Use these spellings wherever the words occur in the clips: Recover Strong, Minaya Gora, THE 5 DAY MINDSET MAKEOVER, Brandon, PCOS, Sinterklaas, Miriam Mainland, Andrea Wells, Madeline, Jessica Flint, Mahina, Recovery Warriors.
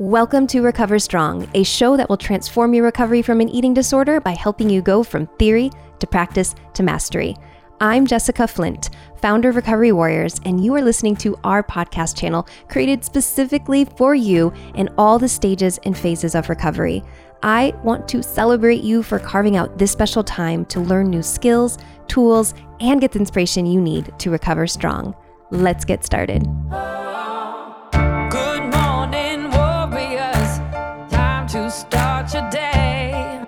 Welcome to Recover Strong, a show that will transform your recovery from an eating disorder by helping you go from theory to practice to mastery. I'm Jessica Flint, founder of Recovery Warriors, and you are listening to our podcast channel created specifically for you in all the stages and phases of recovery. I want to celebrate you for carving out this special time to learn new skills, tools, and get the inspiration you need to recover strong. Let's get started. Good morning, warriors. Time to start your day.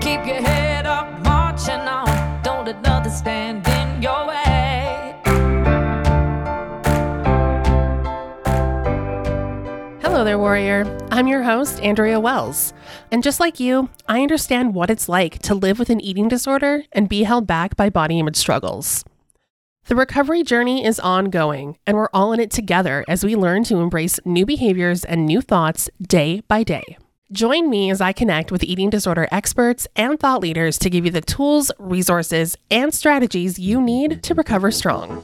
Keep your head up, marching on. Don't let nothing stand in your way. Hello there, warrior. I'm your host, Andrea Wells. And just like you, I understand what it's like to live with an eating disorder and be held back by body image struggles. The recovery journey is ongoing, and we're all in it together as we learn to embrace new behaviors and new thoughts day by day. Join me as I connect with eating disorder experts and thought leaders to give you the tools, resources, and strategies you need to recover strong.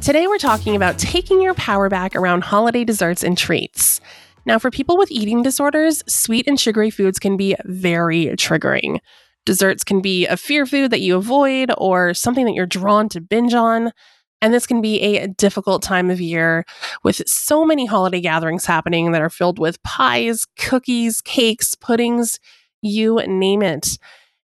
Today, we're talking about taking your power back around holiday desserts and treats. Now, for people with eating disorders, sweet and sugary foods can be very triggering. Desserts can be a fear food that you avoid or something that you're drawn to binge on. And this can be a difficult time of year with so many holiday gatherings happening that are filled with pies, cookies, cakes, puddings, you name it.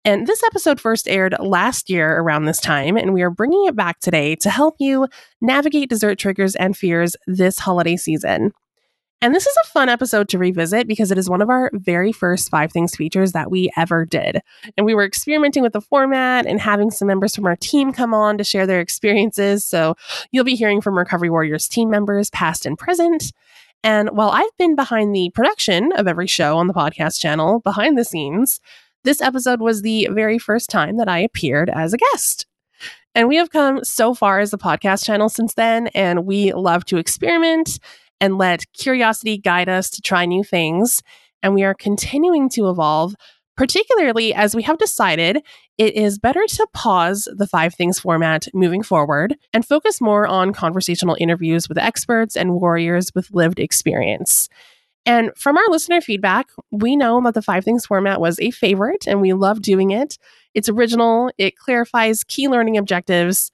And this episode first aired last year around this time, and we are bringing it back today to help you navigate dessert triggers and fears this holiday season. And this is a fun episode to revisit because it is one of our very first 5 Things features that we ever did. And we were experimenting with the format and having some members from our team come on to share their experiences. So you'll be hearing from Recovery Warriors team members, past and present. And while I've been behind the production of every show on the podcast channel, behind the scenes, this episode was the very first time that I appeared as a guest. And we have come so far as the podcast channel since then, and we love to experiment and let curiosity guide us to try new things. And we are continuing to evolve, particularly as we have decided it is better to pause the 5 Things format moving forward and focus more on conversational interviews with experts and warriors with lived experience. And from our listener feedback, we know that the 5 Things format was a favorite and we love doing it. It's original, it clarifies key learning objectives.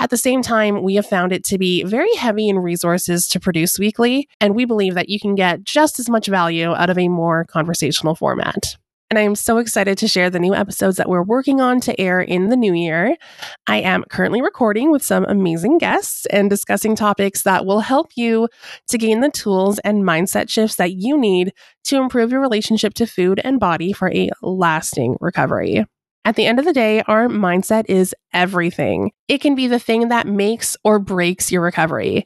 At the same time, we have found it to be very heavy in resources to produce weekly, and we believe that you can get just as much value out of a more conversational format. And I am so excited to share the new episodes that we're working on to air in the new year. I am currently recording with some amazing guests and discussing topics that will help you to gain the tools and mindset shifts that you need to improve your relationship to food and body for a lasting recovery. At the end of the day, our mindset is everything. It can be the thing that makes or breaks your recovery.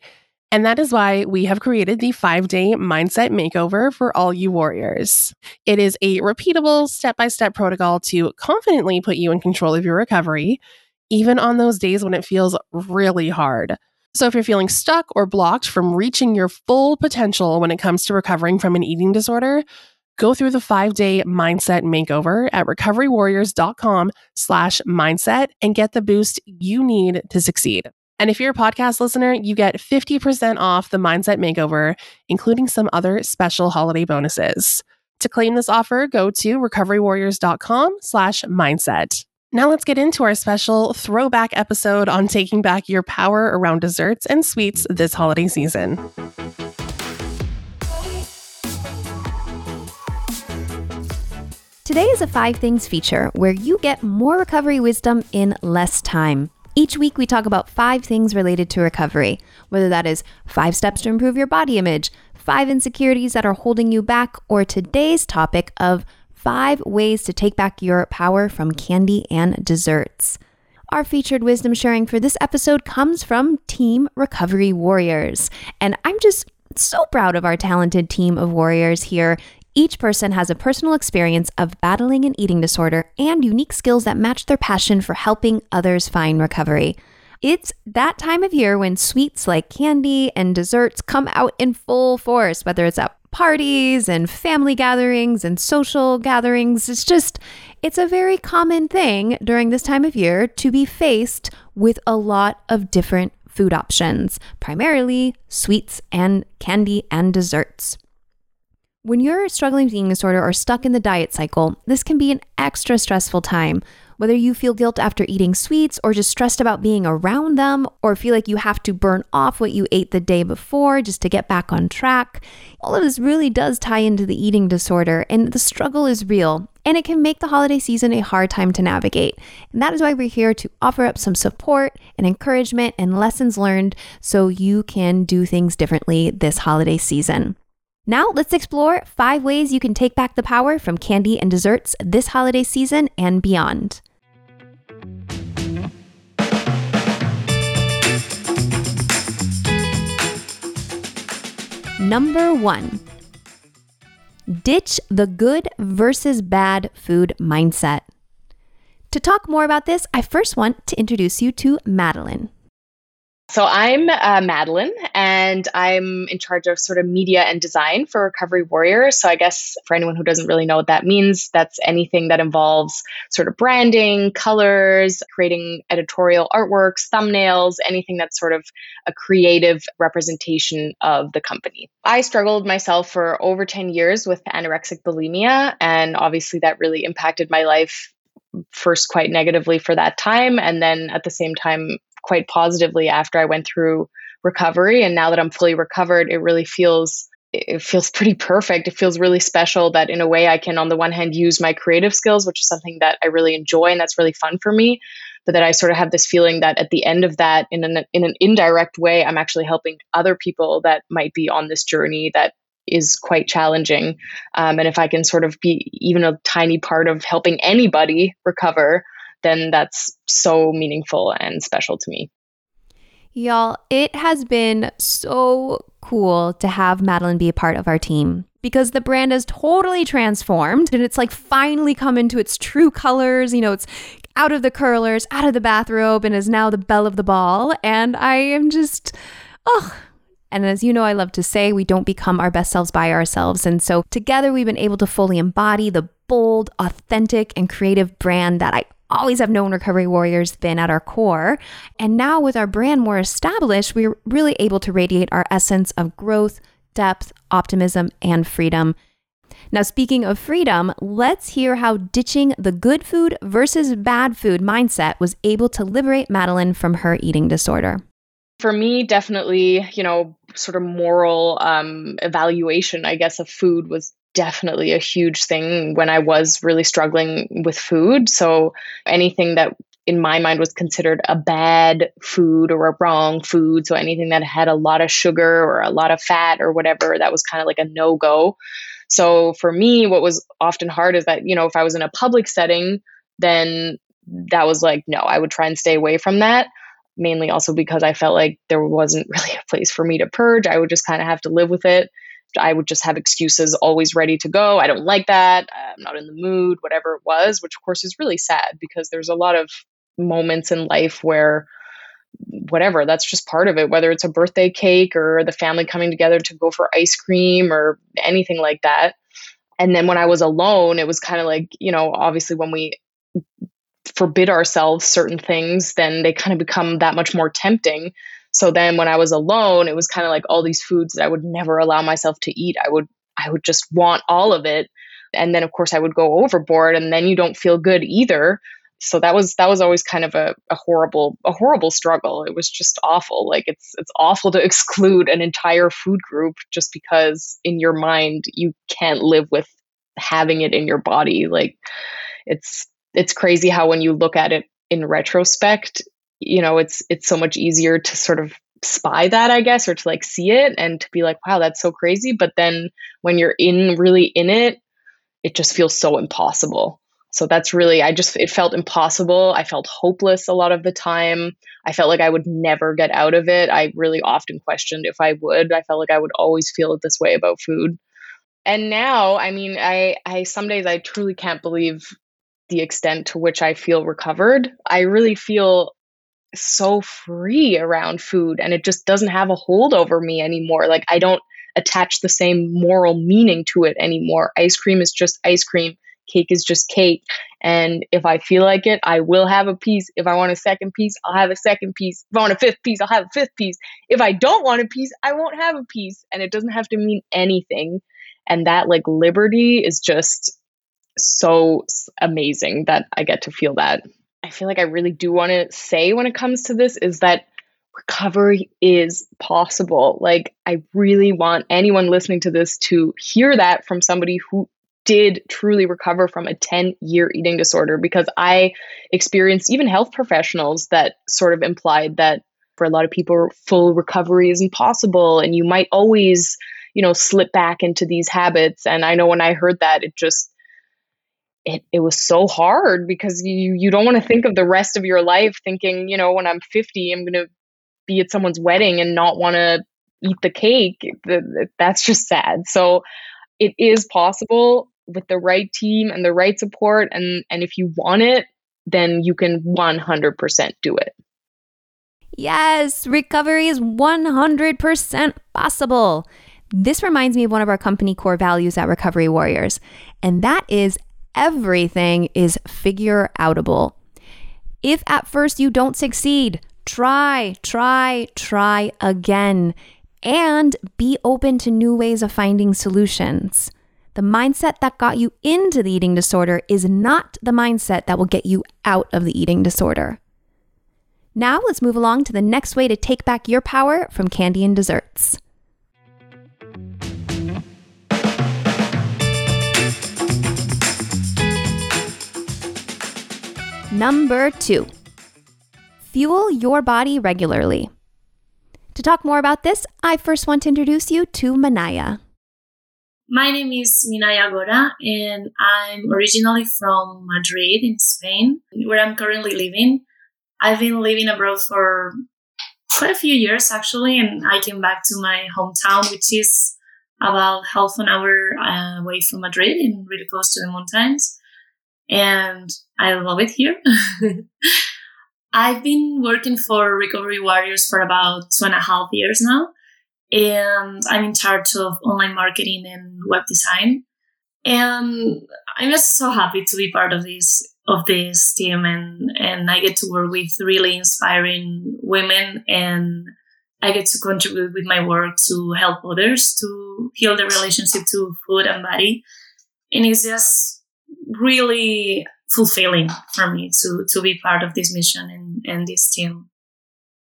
And that is why we have created the 5-Day Mindset Makeover for all you warriors. It is a repeatable step-by-step protocol to confidently put you in control of your recovery, even on those days when it feels really hard. So if you're feeling stuck or blocked from reaching your full potential when it comes to recovering from an eating disorder, go through the 5-Day Mindset Makeover at recoverywarriors.com/mindset and get the boost you need to succeed. And if you're a podcast listener, you get 50% off the Mindset Makeover, including some other special holiday bonuses. To claim this offer, go to recoverywarriors.com/mindset. Now let's get into our special throwback episode on taking back your power around desserts and sweets this holiday season. Today is a 5 Things feature where you get more recovery wisdom in less time. Each week, we talk about 5 things related to recovery, whether that is 5 steps to improve your body image, 5 insecurities that are holding you back, or today's topic of 5 ways to take back your power from candy and desserts. Our featured wisdom sharing for this episode comes from Team Recovery Warriors, and I'm just so proud of our talented team of warriors here. Each person has a personal experience of battling an eating disorder and unique skills that match their passion for helping others find recovery. It's that time of year when sweets like candy and desserts come out in full force, whether it's at parties and family gatherings and social gatherings. It's a very common thing during this time of year to be faced with a lot of different food options, primarily sweets and candy and desserts. When you're struggling with eating disorder or stuck in the diet cycle, this can be an extra stressful time. Whether you feel guilt after eating sweets or just stressed about being around them or feel like you have to burn off what you ate the day before just to get back on track, all of this really does tie into the eating disorder, and the struggle is real, and it can make the holiday season a hard time to navigate. And that is why we're here to offer up some support and encouragement and lessons learned so you can do things differently this holiday season. Now let's explore 5 ways you can take back the power from candy and desserts this holiday season and beyond. Number 1, ditch the good versus bad food mindset. To talk more about this, I first want to introduce you to Madeline. So I'm Madeline, and I'm in charge of sort of media and design for Recovery Warriors. So I guess for anyone who doesn't really know what that means, that's anything that involves sort of branding, colors, creating editorial artworks, thumbnails, anything that's sort of a creative representation of the company. I struggled myself for over 10 years with anorexic bulimia, and obviously that really impacted my life first quite negatively for that time, and then at the same time quite positively after I went through recovery. And now that I'm fully recovered, it feels pretty perfect. It feels really special that in a way I can, on the one hand, use my creative skills, which is something that I really enjoy and that's really fun for me, but that I sort of have this feeling that at the end of that, in an indirect way, I'm actually helping other people that might be on this journey that is quite challenging. And if I can sort of be even a tiny part of helping anybody recover, then that's so meaningful and special to me. Y'all, it has been so cool to have Madeline be a part of our team because the brand is totally transformed and it's like finally come into its true colors. You know, it's out of the curlers, out of the bathrobe, and is now the belle of the ball. And I am just, And as you know, I love to say we don't become our best selves by ourselves. And so together we've been able to fully embody the bold, authentic, and creative brand that I always have known Recovery Warriors been at our core. And now with our brand more established, we're really able to radiate our essence of growth, depth, optimism, and freedom. Now, speaking of freedom, let's hear how ditching the good food versus bad food mindset was able to liberate Madeline from her eating disorder. For me, definitely, sort of moral evaluation, I guess, of food was definitely a huge thing when I was really struggling with food. So anything that in my mind was considered a bad food or a wrong food, so anything that had a lot of sugar or a lot of fat or whatever, that was kind of like a no-go. So for me, what was often hard is that, if I was in a public setting, then that was like, no, I would try and stay away from that. Mainly also because I felt like there wasn't really a place for me to purge. I would just kind of have to live with it. I would just have excuses always ready to go. I don't like that. I'm not in the mood, whatever it was, which of course is really sad because there's a lot of moments in life where whatever, that's just part of it, whether it's a birthday cake or the family coming together to go for ice cream or anything like that. And then when I was alone, it was kind of like, obviously when we forbid ourselves certain things, then they kind of become that much more tempting. So then when I was alone, it was kind of like all these foods that I would never allow myself to eat. I would just want all of it. And then of course I would go overboard and then you don't feel good either. So that was always kind of a horrible struggle. It was just awful. Like it's awful to exclude an entire food group just because in your mind you can't live with having it in your body. Like it's crazy how when you look at it in retrospect, it's so much easier to sort of spy that, I guess, or to like see it and to be like, wow, that's so crazy. But then when you're really in it, it just feels so impossible. So that's really, it felt impossible. I felt hopeless a lot of the time. I felt like I would never get out of it. I really often questioned if I would. I felt like I would always feel this way about food. And now, I some days I truly can't believe the extent to which I feel recovered. I really feel so free around food and it just doesn't have a hold over me anymore. Like I don't attach the same moral meaning to it anymore. Ice cream is just ice cream. Cake is just cake. And if I feel like it, I will have a piece. If I want a second piece, I'll have a second piece. If I want a fifth piece, I'll have a fifth piece. If I don't want a piece, I won't have a piece. And it doesn't have to mean anything. And that like liberty is just so amazing that I get to feel that. I feel like I really do want to say when it comes to this is that recovery is possible. Like I really want anyone listening to this to hear that from somebody who did truly recover from a 10-year eating disorder, because I experienced even health professionals that sort of implied that for a lot of people, full recovery is impossible and you might always, you know, slip back into these habits. And I know when I heard that, it just, it was so hard because you don't want to think of the rest of your life thinking, you know, when I'm 50, I'm going to be at someone's wedding and not want to eat the cake. That's just sad. So it is possible with the right team and the right support. And if you want it, then you can 100% do it. Yes, recovery is 100% possible. This reminds me of one of our company core values at Recovery Warriors, and that is everything is figure outable. If at first you don't succeed, try again, and be open to new ways of finding solutions. The mindset that got you into the eating disorder is not the mindset that will get you out of the eating disorder. Now let's move along to the next way to take back your power from candy and desserts. Number 2, fuel your body regularly. To talk more about this, I first want to introduce you to Minaya. My name is Minaya Gora, and I'm originally from Madrid in Spain, where I'm currently living. I've been living abroad for quite a few years, actually, and I came back to my hometown, which is about half an hour away from Madrid and really close to the mountains. And I love it here. I've been working for Recovery Warriors for about 2.5 years now, and I'm in charge of online marketing and web design. And I'm just so happy to be part of this team, and I get to work with really inspiring women, and I get to contribute with my work to help others to heal their relationship to food and body. And it's just really fulfilling for me to be part of this mission and this team.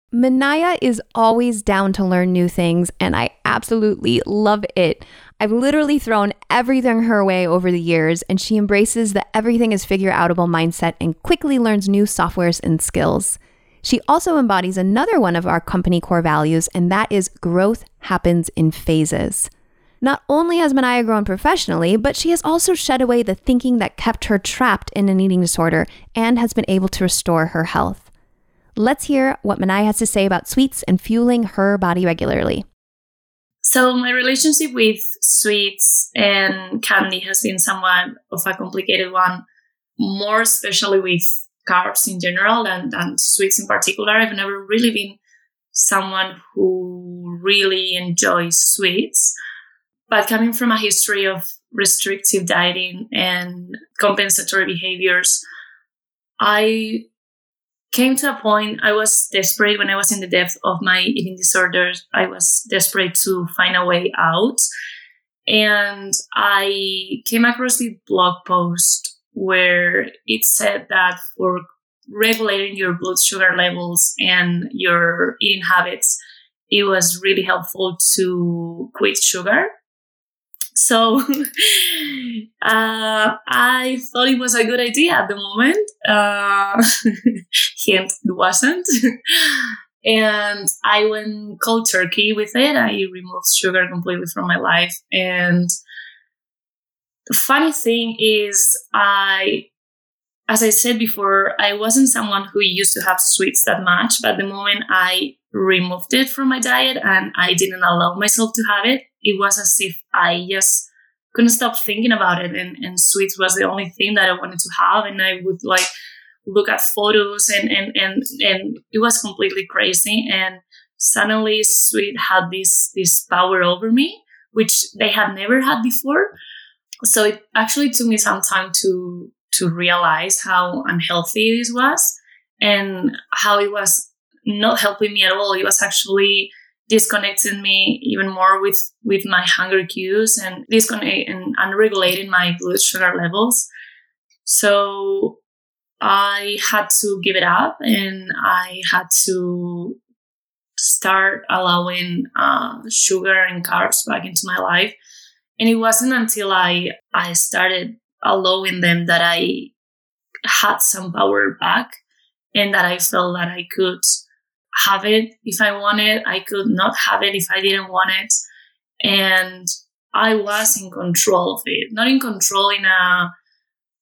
Minaya is always down to learn new things, and I absolutely love it. I've literally thrown everything her way over the years, and she embraces the everything is figure outable mindset and quickly learns new softwares and skills. She also embodies another one of our company core values, and that is growth happens in phases. Not only has Minaya grown professionally, but she has also shed away the thinking that kept her trapped in an eating disorder and has been able to restore her health. Let's hear what Minaya has to say about sweets and fueling her body regularly. So my relationship with sweets and candy has been somewhat of a complicated one, more especially with carbs in general and sweets in particular. I've never really been someone who really enjoys sweets. But coming from a history of restrictive dieting and compensatory behaviors, I came to a point I was desperate when I was in the depth of my eating disorder. I was desperate to find a way out. And I came across the blog post where it said that for regulating your blood sugar levels and your eating habits, it was really helpful to quit sugar. So I thought it was a good idea at the moment. Hint, it wasn't. And I went cold turkey with it. I removed sugar completely from my life. And the funny thing is, as I said before, I wasn't someone who used to have sweets that much. But the moment I removed it from my diet and I didn't allow myself to have it, it was as if I just couldn't stop thinking about it. And sweets was the only thing that I wanted to have. And I would like look at photos and it was completely crazy. And suddenly sweet had this power over me, which they had never had before. So it actually took me some time to realize how unhealthy this was and how it was not helping me at all. It was actually disconnecting me even more with my hunger cues and unregulating my blood sugar levels. So I had to give it up, and I had to start allowing sugar and carbs back into my life. And it wasn't until I started allowing them that I had some power back and that I felt that I could have it if I wanted. I could not have it if I didn't want it. And I was in control of it. Not in control in a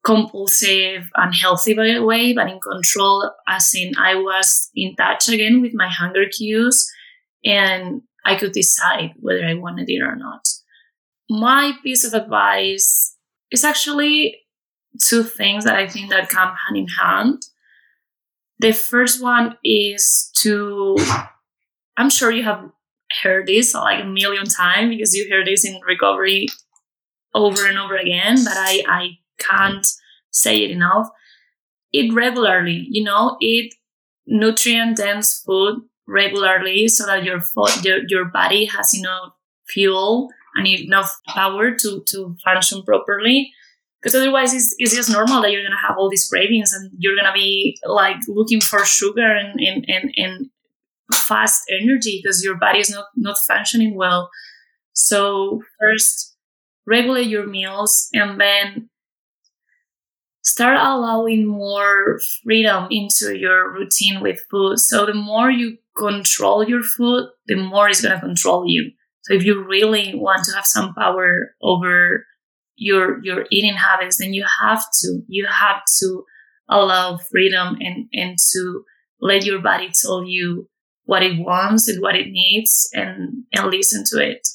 compulsive, unhealthy way, but in control as in I was in touch again with my hunger cues and I could decide whether I wanted it or not. My piece of advice is actually two things that I think that come hand in hand. The first one is to, I'm sure you have heard this like a million times because you hear this in recovery over and over again, but I can't say it enough. Eat regularly, eat nutrient-dense food regularly so that your body has enough fuel and enough power to function properly. Because otherwise it's just normal that you're going to have all these cravings and you're going to be like looking for sugar and fast energy because your body is not functioning well. So first, regulate your meals and then start allowing more freedom into your routine with food. So the more you control your food, the more it's going to control you. So if you really want to have some power over your eating habits, then you have to allow freedom and to let your body tell you what it wants and what it needs and listen to it.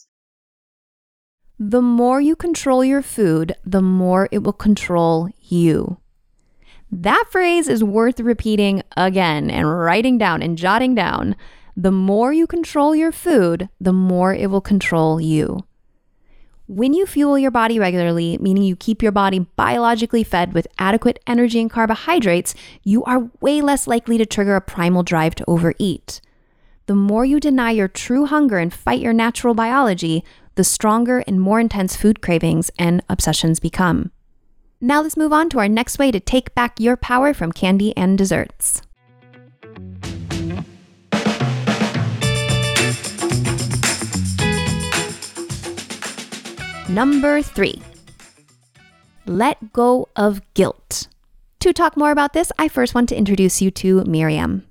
The more you control your food, the more it will control you. That phrase is worth repeating again and writing down and jotting down. The more you control your food, the more it will control you. When you fuel your body regularly, meaning you keep your body biologically fed with adequate energy and carbohydrates, you are way less likely to trigger a primal drive to overeat. The more you deny your true hunger and fight your natural biology, the stronger and more intense food cravings and obsessions become. Now let's move on to our next way to take back your power from candy and desserts. Number 3, let go of guilt. To talk more about this, I first want to introduce you to Miriam.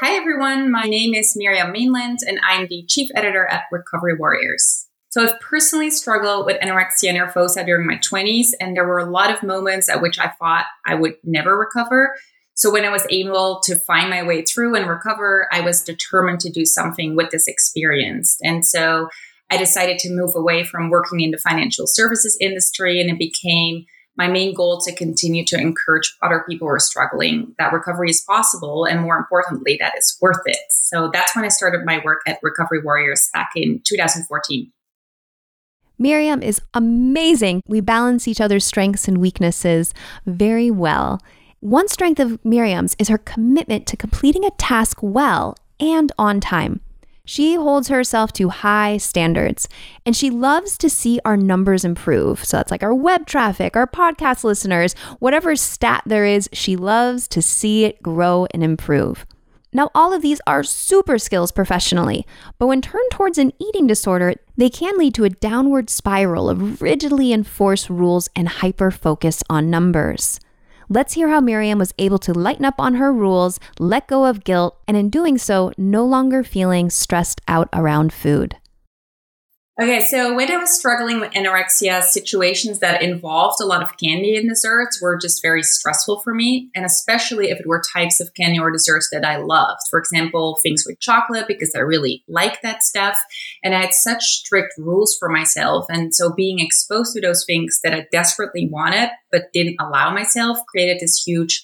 Hi everyone, my name is Miriam Mainland and I'm the chief editor at Recovery Warriors. So I've personally struggled with anorexia nervosa during my 20s, and there were a lot of moments at which I thought I would never recover. So when I was able to find my way through and recover, I was determined to do something with this experience. And so I decided to move away from working in the financial services industry, and it became my main goal to continue to encourage other people who are struggling that recovery is possible and, more importantly, that it's worth it. So that's when I started my work at Recovery Warriors back in 2014. Miriam is amazing. We balance each other's strengths and weaknesses very well. One strength of Miriam's is her commitment to completing a task well and on time. She holds herself to high standards, and she loves to see our numbers improve. So that's like our web traffic, our podcast listeners, whatever stat there is, she loves to see it grow and improve. Now, all of these are super skills professionally, but when turned towards an eating disorder, they can lead to a downward spiral of rigidly enforced rules and hyper-focus on numbers. Let's hear how Miriam was able to lighten up on her rules, let go of guilt, and in doing so, no longer feeling stressed out around food. Okay, so when I was struggling with anorexia, situations that involved a lot of candy and desserts were just very stressful for me, and especially if it were types of candy or desserts that I loved. For example, things with chocolate, because I really like that stuff, and I had such strict rules for myself. And so being exposed to those things that I desperately wanted but didn't allow myself created this huge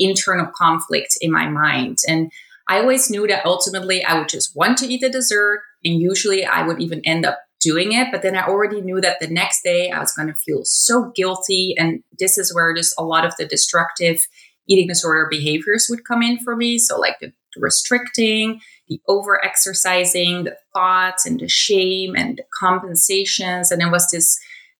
internal conflict in my mind. And I always knew that ultimately I would just want to eat the dessert. And usually I would even end up doing it. But then I already knew that the next day I was going to feel so guilty. And this is where just a lot of the destructive eating disorder behaviors would come in for me. So like the restricting, the over-exercising, the thoughts and the shame and the compensations. And it was this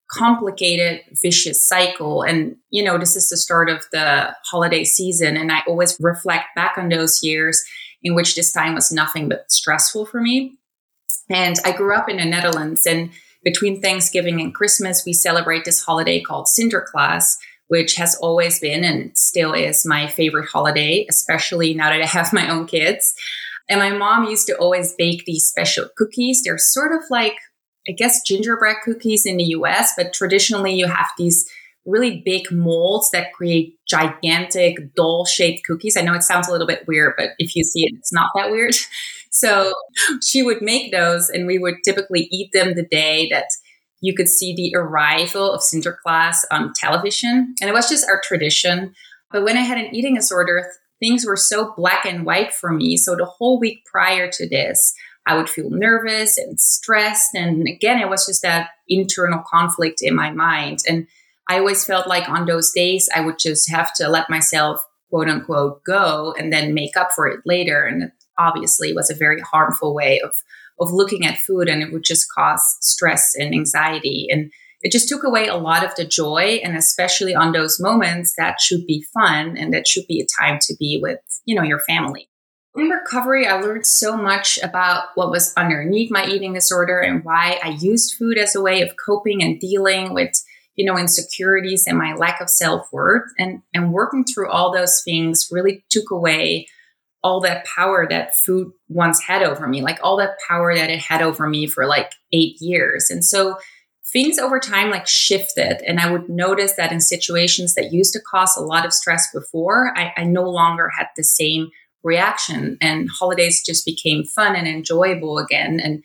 complicated, vicious cycle. And, you know, this is the start of the holiday season. And I always reflect back on those years in which this time was nothing but stressful for me. And I grew up in the Netherlands, and between Thanksgiving and Christmas, we celebrate this holiday called Sinterklaas, which has always been and still is my favorite holiday, especially now that I have my own kids. And my mom used to always bake these special cookies. They're sort of like, I guess, gingerbread cookies in the US, but traditionally you have these really big molds that create gigantic doll-shaped cookies. I know it sounds a little bit weird, but if you see it, it's not that weird. So she would make those, and we would typically eat them the day that you could see the arrival of Sinterklaas on television. And it was just our tradition. But when I had an eating disorder, things were so black and white for me. So the whole week prior to this, I would feel nervous and stressed. And again, it was just that internal conflict in my mind. And I always felt like on those days, I would just have to let myself, quote unquote, go and then make up for it later. And it obviously was a very harmful way of looking at food, and it would just cause stress and anxiety. And it just took away a lot of the joy. And especially on those moments, that should be fun. And that should be a time to be with, you know, your family. In recovery, I learned so much about what was underneath my eating disorder and why I used food as a way of coping and dealing with, you know, insecurities and my lack of self-worth. And working through all those things really took away all that power that food once had over me, like all that power that it had over me for like 8 years. And so things over time like shifted. And I would notice that in situations that used to cause a lot of stress before, I no longer had the same reaction, and holidays just became fun and enjoyable again. And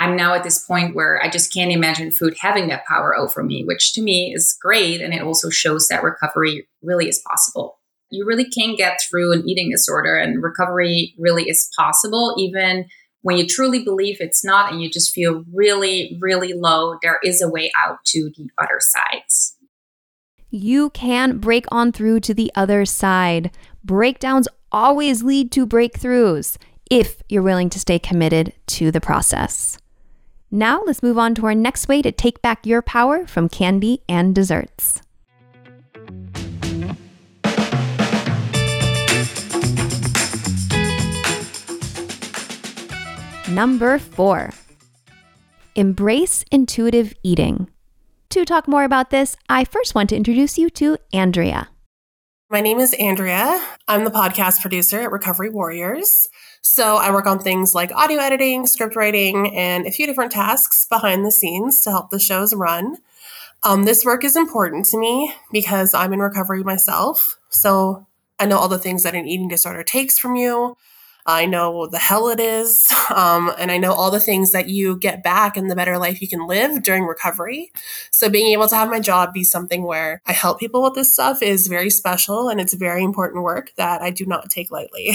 I'm now at this point where I just can't imagine food having that power over me, which to me is great. And it also shows that recovery really is possible. You really can get through an eating disorder, and recovery really is possible, even when you truly believe it's not and you just feel really, really low. There is a way out to the other sides. You can break on through to the other side. Breakdowns always lead to breakthroughs if you're willing to stay committed to the process. Now let's move on to our next way to take back your power from candy and desserts. Number 4, embrace intuitive eating. To talk more about this, I first want to introduce you to Andrea. My name is Andrea. I'm the podcast producer at Recovery Warriors. So I work on things like audio editing, script writing, and a few different tasks behind the scenes to help the shows run. This work is important to me because I'm in recovery myself. So I know all the things that an eating disorder takes from you. I know the hell it is. And I know all the things that you get back and the better life you can live during recovery. So being able to have my job be something where I help people with this stuff is very special, and it's very important work that I do not take lightly.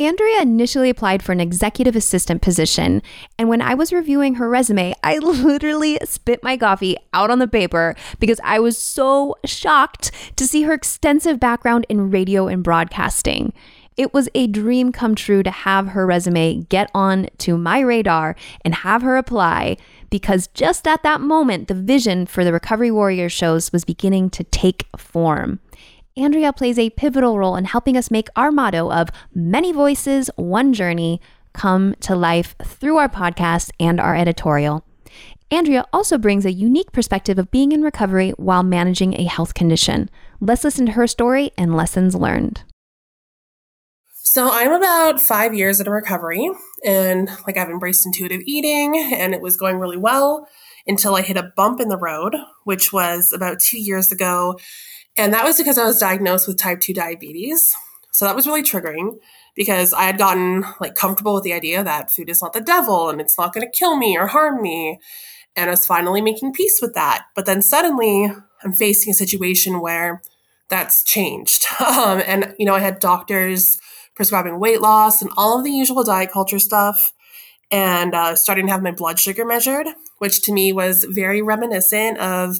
Andrea initially applied for an executive assistant position. And when I was reviewing her resume, I literally spit my coffee out on the paper because I was so shocked to see her extensive background in radio and broadcasting. It was a dream come true to have her resume get on to my radar and have her apply, because just at that moment, the vision for the Recovery Warrior shows was beginning to take form. Andrea plays a pivotal role in helping us make our motto of many voices, one journey come to life through our podcast and our editorial. Andrea also brings a unique perspective of being in recovery while managing a health condition. Let's listen to her story and lessons learned. So I'm about 5 years into recovery, and like I've embraced intuitive eating, and it was going really well until I hit a bump in the road, which was about 2 years ago. And that was because I was diagnosed with type 2 diabetes. So that was really triggering because I had gotten like comfortable with the idea that food is not the devil and it's not going to kill me or harm me. And I was finally making peace with that. But then suddenly I'm facing a situation where that's changed. And, you know, I had doctors prescribing weight loss and all of the usual diet culture stuff. and starting to have my blood sugar measured, which to me was very reminiscent of,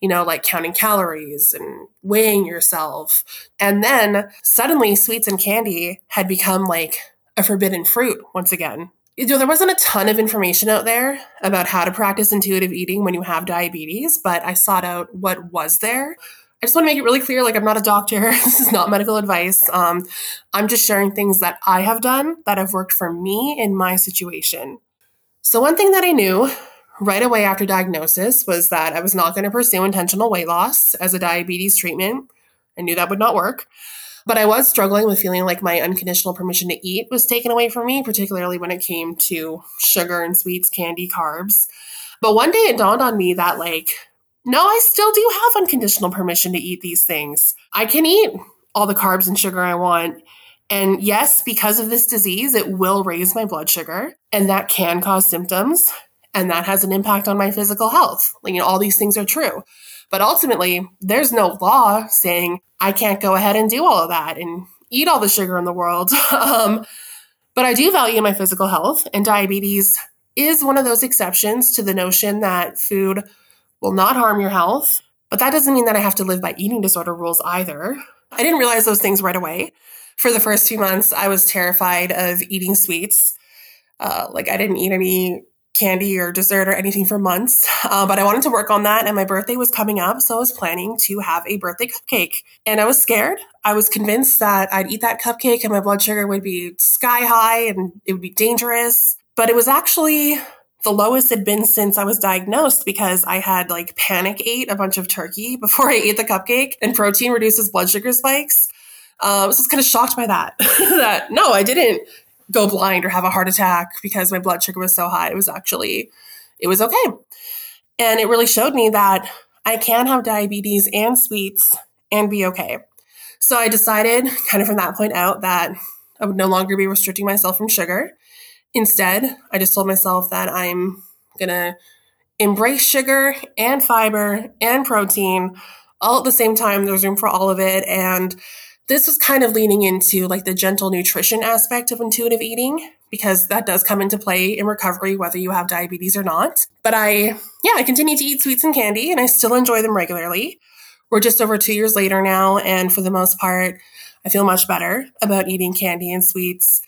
you know, like counting calories and weighing yourself. And then suddenly sweets and candy had become like a forbidden fruit once again. You know, there wasn't a ton of information out there about how to practice intuitive eating when you have diabetes, but I sought out what was there. I just want to make it really clear, like I'm not a doctor. This is not medical advice. I'm just sharing things that I have done that have worked for me in my situation. So one thing that I knew right away after diagnosis was that I was not going to pursue intentional weight loss as a diabetes treatment. I knew that would not work. But I was struggling with feeling like my unconditional permission to eat was taken away from me, particularly when it came to sugar and sweets, candy, carbs. But one day it dawned on me that like, no, I still do have unconditional permission to eat these things. I can eat all the carbs and sugar I want. And yes, because of this disease, it will raise my blood sugar, and that can cause symptoms, and that has an impact on my physical health. Like, you know, all these things are true. But ultimately, there's no law saying I can't go ahead and do all of that and eat all the sugar in the world. But I do value my physical health, and diabetes is one of those exceptions to the notion that food will not harm your health, but that doesn't mean that I have to live by eating disorder rules either. I didn't realize those things right away. For the first few months, I was terrified of eating sweets. Like I didn't eat any candy or dessert or anything for months, but I wanted to work on that, and my birthday was coming up, so I was planning to have a birthday cupcake, and I was scared. I was convinced that I'd eat that cupcake and my blood sugar would be sky high and it would be dangerous, but it was actually the lowest had been since I was diagnosed because I had like panic ate a bunch of turkey before I ate the cupcake, and protein reduces blood sugar spikes. So I was kind of shocked by that, that no, I didn't go blind or have a heart attack because my blood sugar was so high. It was okay. And it really showed me that I can have diabetes and sweets and be okay. So I decided kind of from that point out that I would no longer be restricting myself from sugar. Instead, I just told myself that I'm going to embrace sugar and fiber and protein all at the same time. There's room for all of it. And this was kind of leaning into like the gentle nutrition aspect of intuitive eating, because that does come into play in recovery, whether you have diabetes or not. But I continue to eat sweets and candy, and I still enjoy them regularly. We're just over 2 years later now. And for the most part, I feel much better about eating candy and sweets.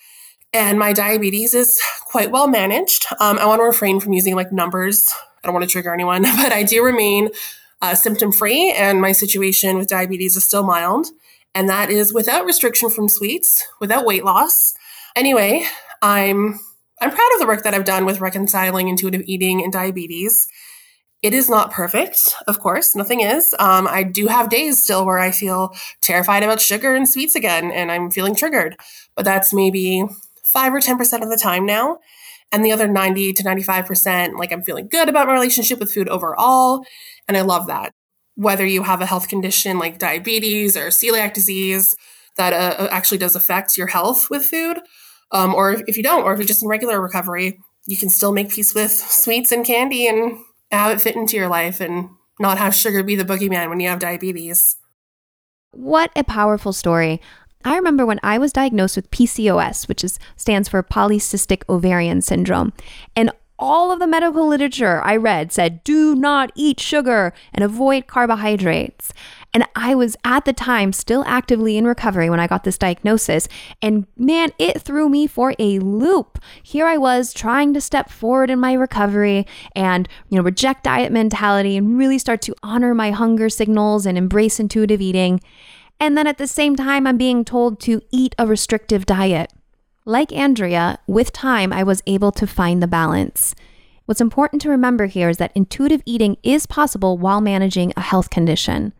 And my diabetes is quite well managed. I want to refrain from using like numbers. I don't want to trigger anyone, but I do remain symptom-free, and my situation with diabetes is still mild. And that is without restriction from sweets, without weight loss. Anyway, I'm proud of the work that I've done with reconciling intuitive eating and diabetes. It is not perfect, of course, nothing is. I do have days still where I feel terrified about sugar and sweets again, and I'm feeling triggered, but that's maybe 5 or 10% of the time now. And the other 90 to 95%, like I'm feeling good about my relationship with food overall. And I love that. Whether you have a health condition like diabetes or celiac disease that actually does affect your health with food, or if you don't, or if you're just in regular recovery, you can still make peace with sweets and candy and have it fit into your life and not have sugar be the boogeyman when you have diabetes. What a powerful story. I remember when I was diagnosed with PCOS, which stands for polycystic ovarian syndrome, and all of the medical literature I read said, do not eat sugar and avoid carbohydrates. And I was at the time still actively in recovery when I got this diagnosis. And man, it threw me for a loop. Here I was trying to step forward in my recovery and, you know, reject diet mentality and really start to honor my hunger signals and embrace intuitive eating. And then at the same time, I'm being told to eat a restrictive diet. Like Andrea, with time, I was able to find the balance. What's important to remember here is that intuitive eating is possible while managing a health condition.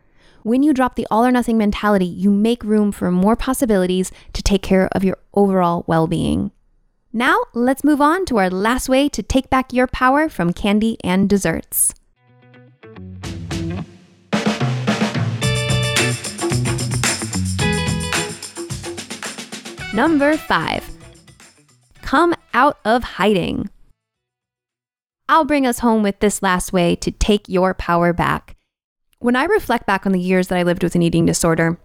When you drop the all or nothing mentality, you make room for more possibilities to take care of your overall well-being. Now, let's move on to our last way to take back your power from candy and desserts. Number 5, come out of hiding. I'll bring us home with this last way to take your power back. When I reflect back on the years that I lived with an eating disorder,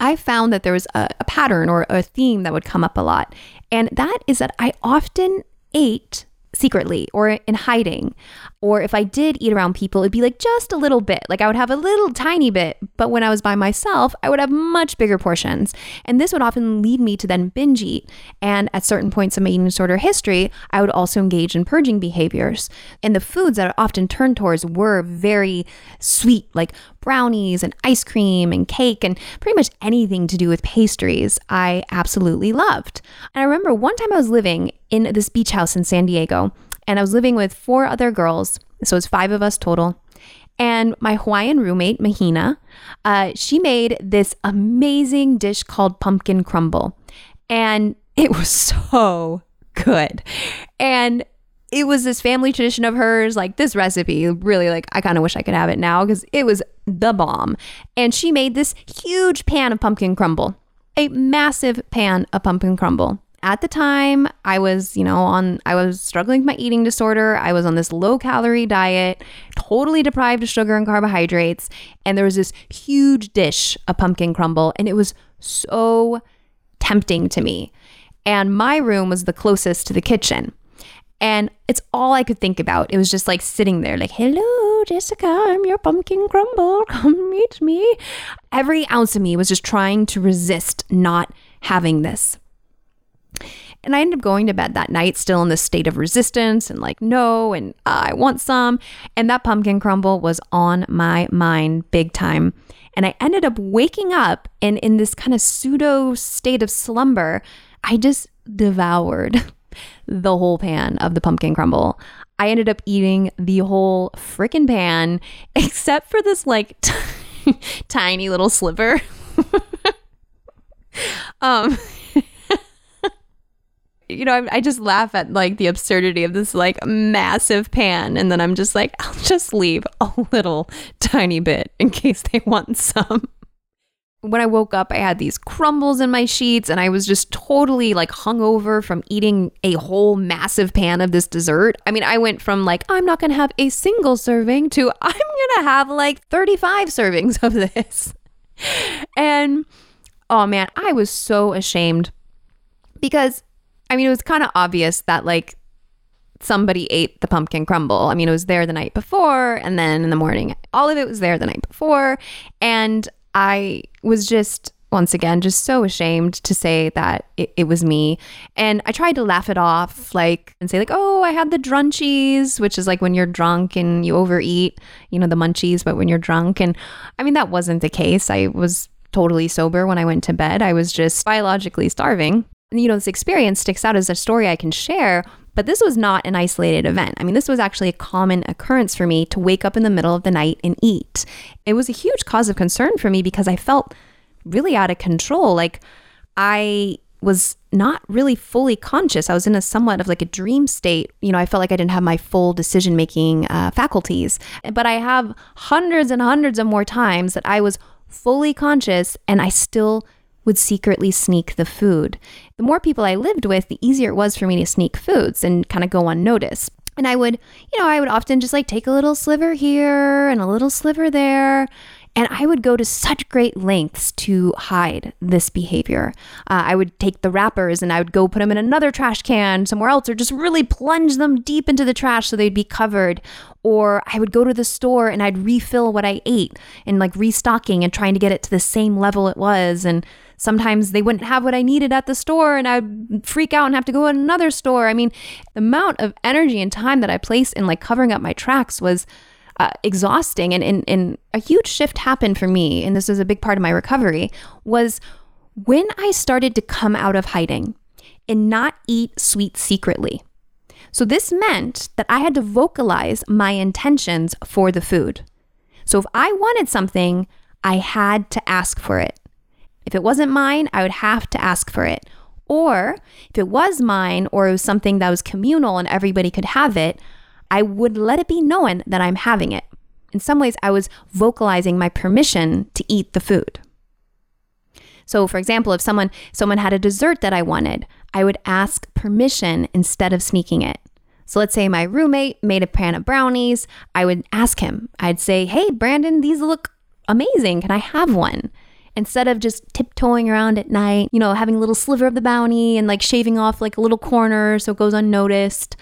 I found that there was a pattern or a theme that would come up a lot. And that is that I often ate secretly or in hiding, or if I did eat around people, it'd be like just a little bit. Like I would have a little tiny bit, but when I was by myself, I would have much bigger portions. And this would often lead me to then binge eat. And at certain points in my eating disorder history, I would also engage in purging behaviors. And the foods that I often turned towards were very sweet, like brownies and ice cream and cake and pretty much anything to do with pastries I absolutely loved. And I remember one time I was living in this beach house in San Diego, and I was living with 4 other girls, so it's 5 of us total. And my Hawaiian roommate, Mahina, she made this amazing dish called pumpkin crumble, and it was so good. And it was this family tradition of hers, like this recipe, really, like I kind of wish I could have it now because it was the bomb. And she made this huge pan of pumpkin crumble, a massive pan of pumpkin crumble. At the time, I was, I was struggling with my eating disorder. I was on this low-calorie diet, totally deprived of sugar and carbohydrates. And there was this huge dish of pumpkin crumble, and it was so tempting to me. And my room was the closest to the kitchen. And it's all I could think about. It was just like sitting there like, hello, Jessica, I'm your pumpkin crumble. Come meet me. Every ounce of me was just trying to resist not having this. And I ended up going to bed that night still in this state of resistance and like, no, and I want some. And that pumpkin crumble was on my mind big time. And I ended up waking up and in this kind of pseudo state of slumber, I just devoured the whole pan of the pumpkin crumble. I ended up eating the whole freaking pan, except for this like tiny little sliver. I just laugh at like the absurdity of this like massive pan. And then I'm just like, I'll just leave a little tiny bit in case they want some. When I woke up, I had these crumbles in my sheets and I was just totally like hungover from eating a whole massive pan of this dessert. I mean, I went from like, I'm not going to have a single serving to I'm going to have like 35 servings of this. And oh man, I was so ashamed because it was kind of obvious that like somebody ate the pumpkin crumble. I mean, it was there the night before, and then in the morning, all of it was there the night before. And I was just, once again, just so ashamed to say that it was me. And I tried to laugh it off and say like, oh, I had the drunchies, which is like when you're drunk and you overeat, the munchies, but when you're drunk. And that wasn't the case. I was totally sober when I went to bed. I was just biologically starving. This experience sticks out as a story I can share, but this was not an isolated event. This was actually a common occurrence for me to wake up in the middle of the night and eat. It was a huge cause of concern for me because I felt really out of control. Like I was not really fully conscious. I was in a somewhat of like a dream state. I felt like I didn't have my full decision-making faculties, but I have hundreds and hundreds of more times that I was fully conscious and I still would secretly sneak the food. The more people I lived with, the easier it was for me to sneak foods and kind of go unnoticed. And I would, I would often just like take a little sliver here and a little sliver there. And I would go to such great lengths to hide this behavior. I would take the wrappers and I would go put them in another trash can somewhere else, or just really plunge them deep into the trash so they'd be covered. Or I would go to the store and I'd refill what I ate and like restocking and trying to get it to the same level it was. And sometimes they wouldn't have what I needed at the store and I'd freak out and have to go to another store. The amount of energy and time that I placed in like covering up my tracks was exhausting. And a huge shift happened for me, and this was a big part of my recovery, was when I started to come out of hiding and not eat sweet secretly. So this meant that I had to vocalize my intentions for the food. So if I wanted something, I had to ask for it. If it wasn't mine, I would have to ask for it. Or if it was mine, or it was something that was communal and everybody could have it, I would let it be known that I'm having it. In some ways, I was vocalizing my permission to eat the food. So for example, if someone had a dessert that I wanted, I would ask permission instead of sneaking it. So let's say my roommate made a pan of brownies. I would ask him. I'd say, hey, Brandon, these look amazing. Can I have one? Instead of just tiptoeing around at night, you know, having a little sliver of the bounty and like shaving off like a little corner so it goes unnoticed.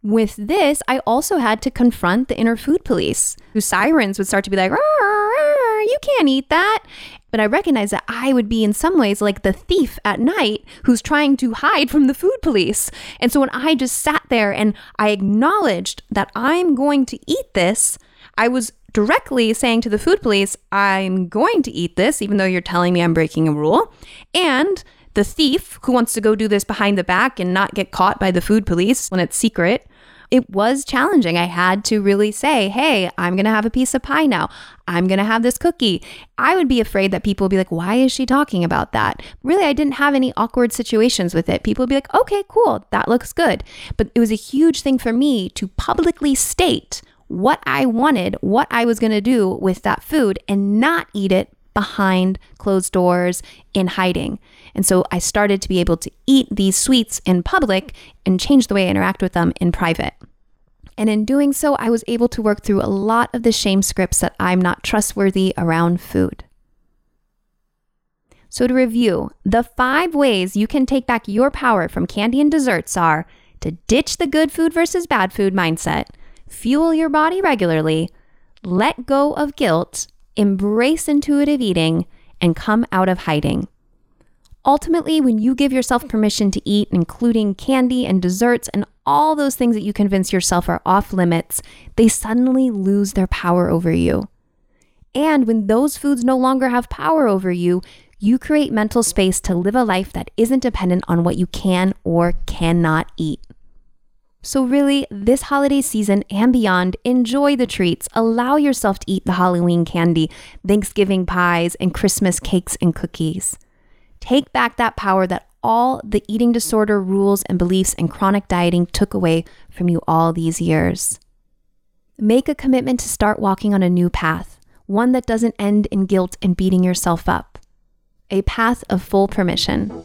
With this, I also had to confront the inner food police, whose sirens would start to be like, you can't eat that. But I recognized that I would be in some ways like the thief at night who's trying to hide from the food police. And so when I just sat there and I acknowledged that I'm going to eat this, I was directly saying to the food police, I'm going to eat this, even though you're telling me I'm breaking a rule. And the thief who wants to go do this behind the back and not get caught by the food police when it's secret, it was challenging. I had to really say, hey, I'm going to have a piece of pie now. I'm going to have this cookie. I would be afraid that people would be like, why is she talking about that? Really, I didn't have any awkward situations with it. People would be like, okay, cool. That looks good. But it was a huge thing for me to publicly state what I wanted, what I was going to do with that food and not eat it behind closed doors in hiding. And so I started to be able to eat these sweets in public and change the way I interact with them in private. And in doing so, I was able to work through a lot of the shame scripts that I'm not trustworthy around food. So to review, the 5 ways you can take back your power from candy and desserts are to ditch the good food versus bad food mindset, fuel your body regularly, let go of guilt, embrace intuitive eating, and come out of hiding. Ultimately, when you give yourself permission to eat, including candy and desserts and all those things that you convince yourself are off limits, they suddenly lose their power over you. And when those foods no longer have power over you, you create mental space to live a life that isn't dependent on what you can or cannot eat. So really, this holiday season and beyond, enjoy the treats. Allow yourself to eat the Halloween candy, Thanksgiving pies, and Christmas cakes and cookies. Take back that power that all the eating disorder rules and beliefs and chronic dieting took away from you all these years. Make a commitment to start walking on a new path, one that doesn't end in guilt and beating yourself up. A path of full permission.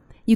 You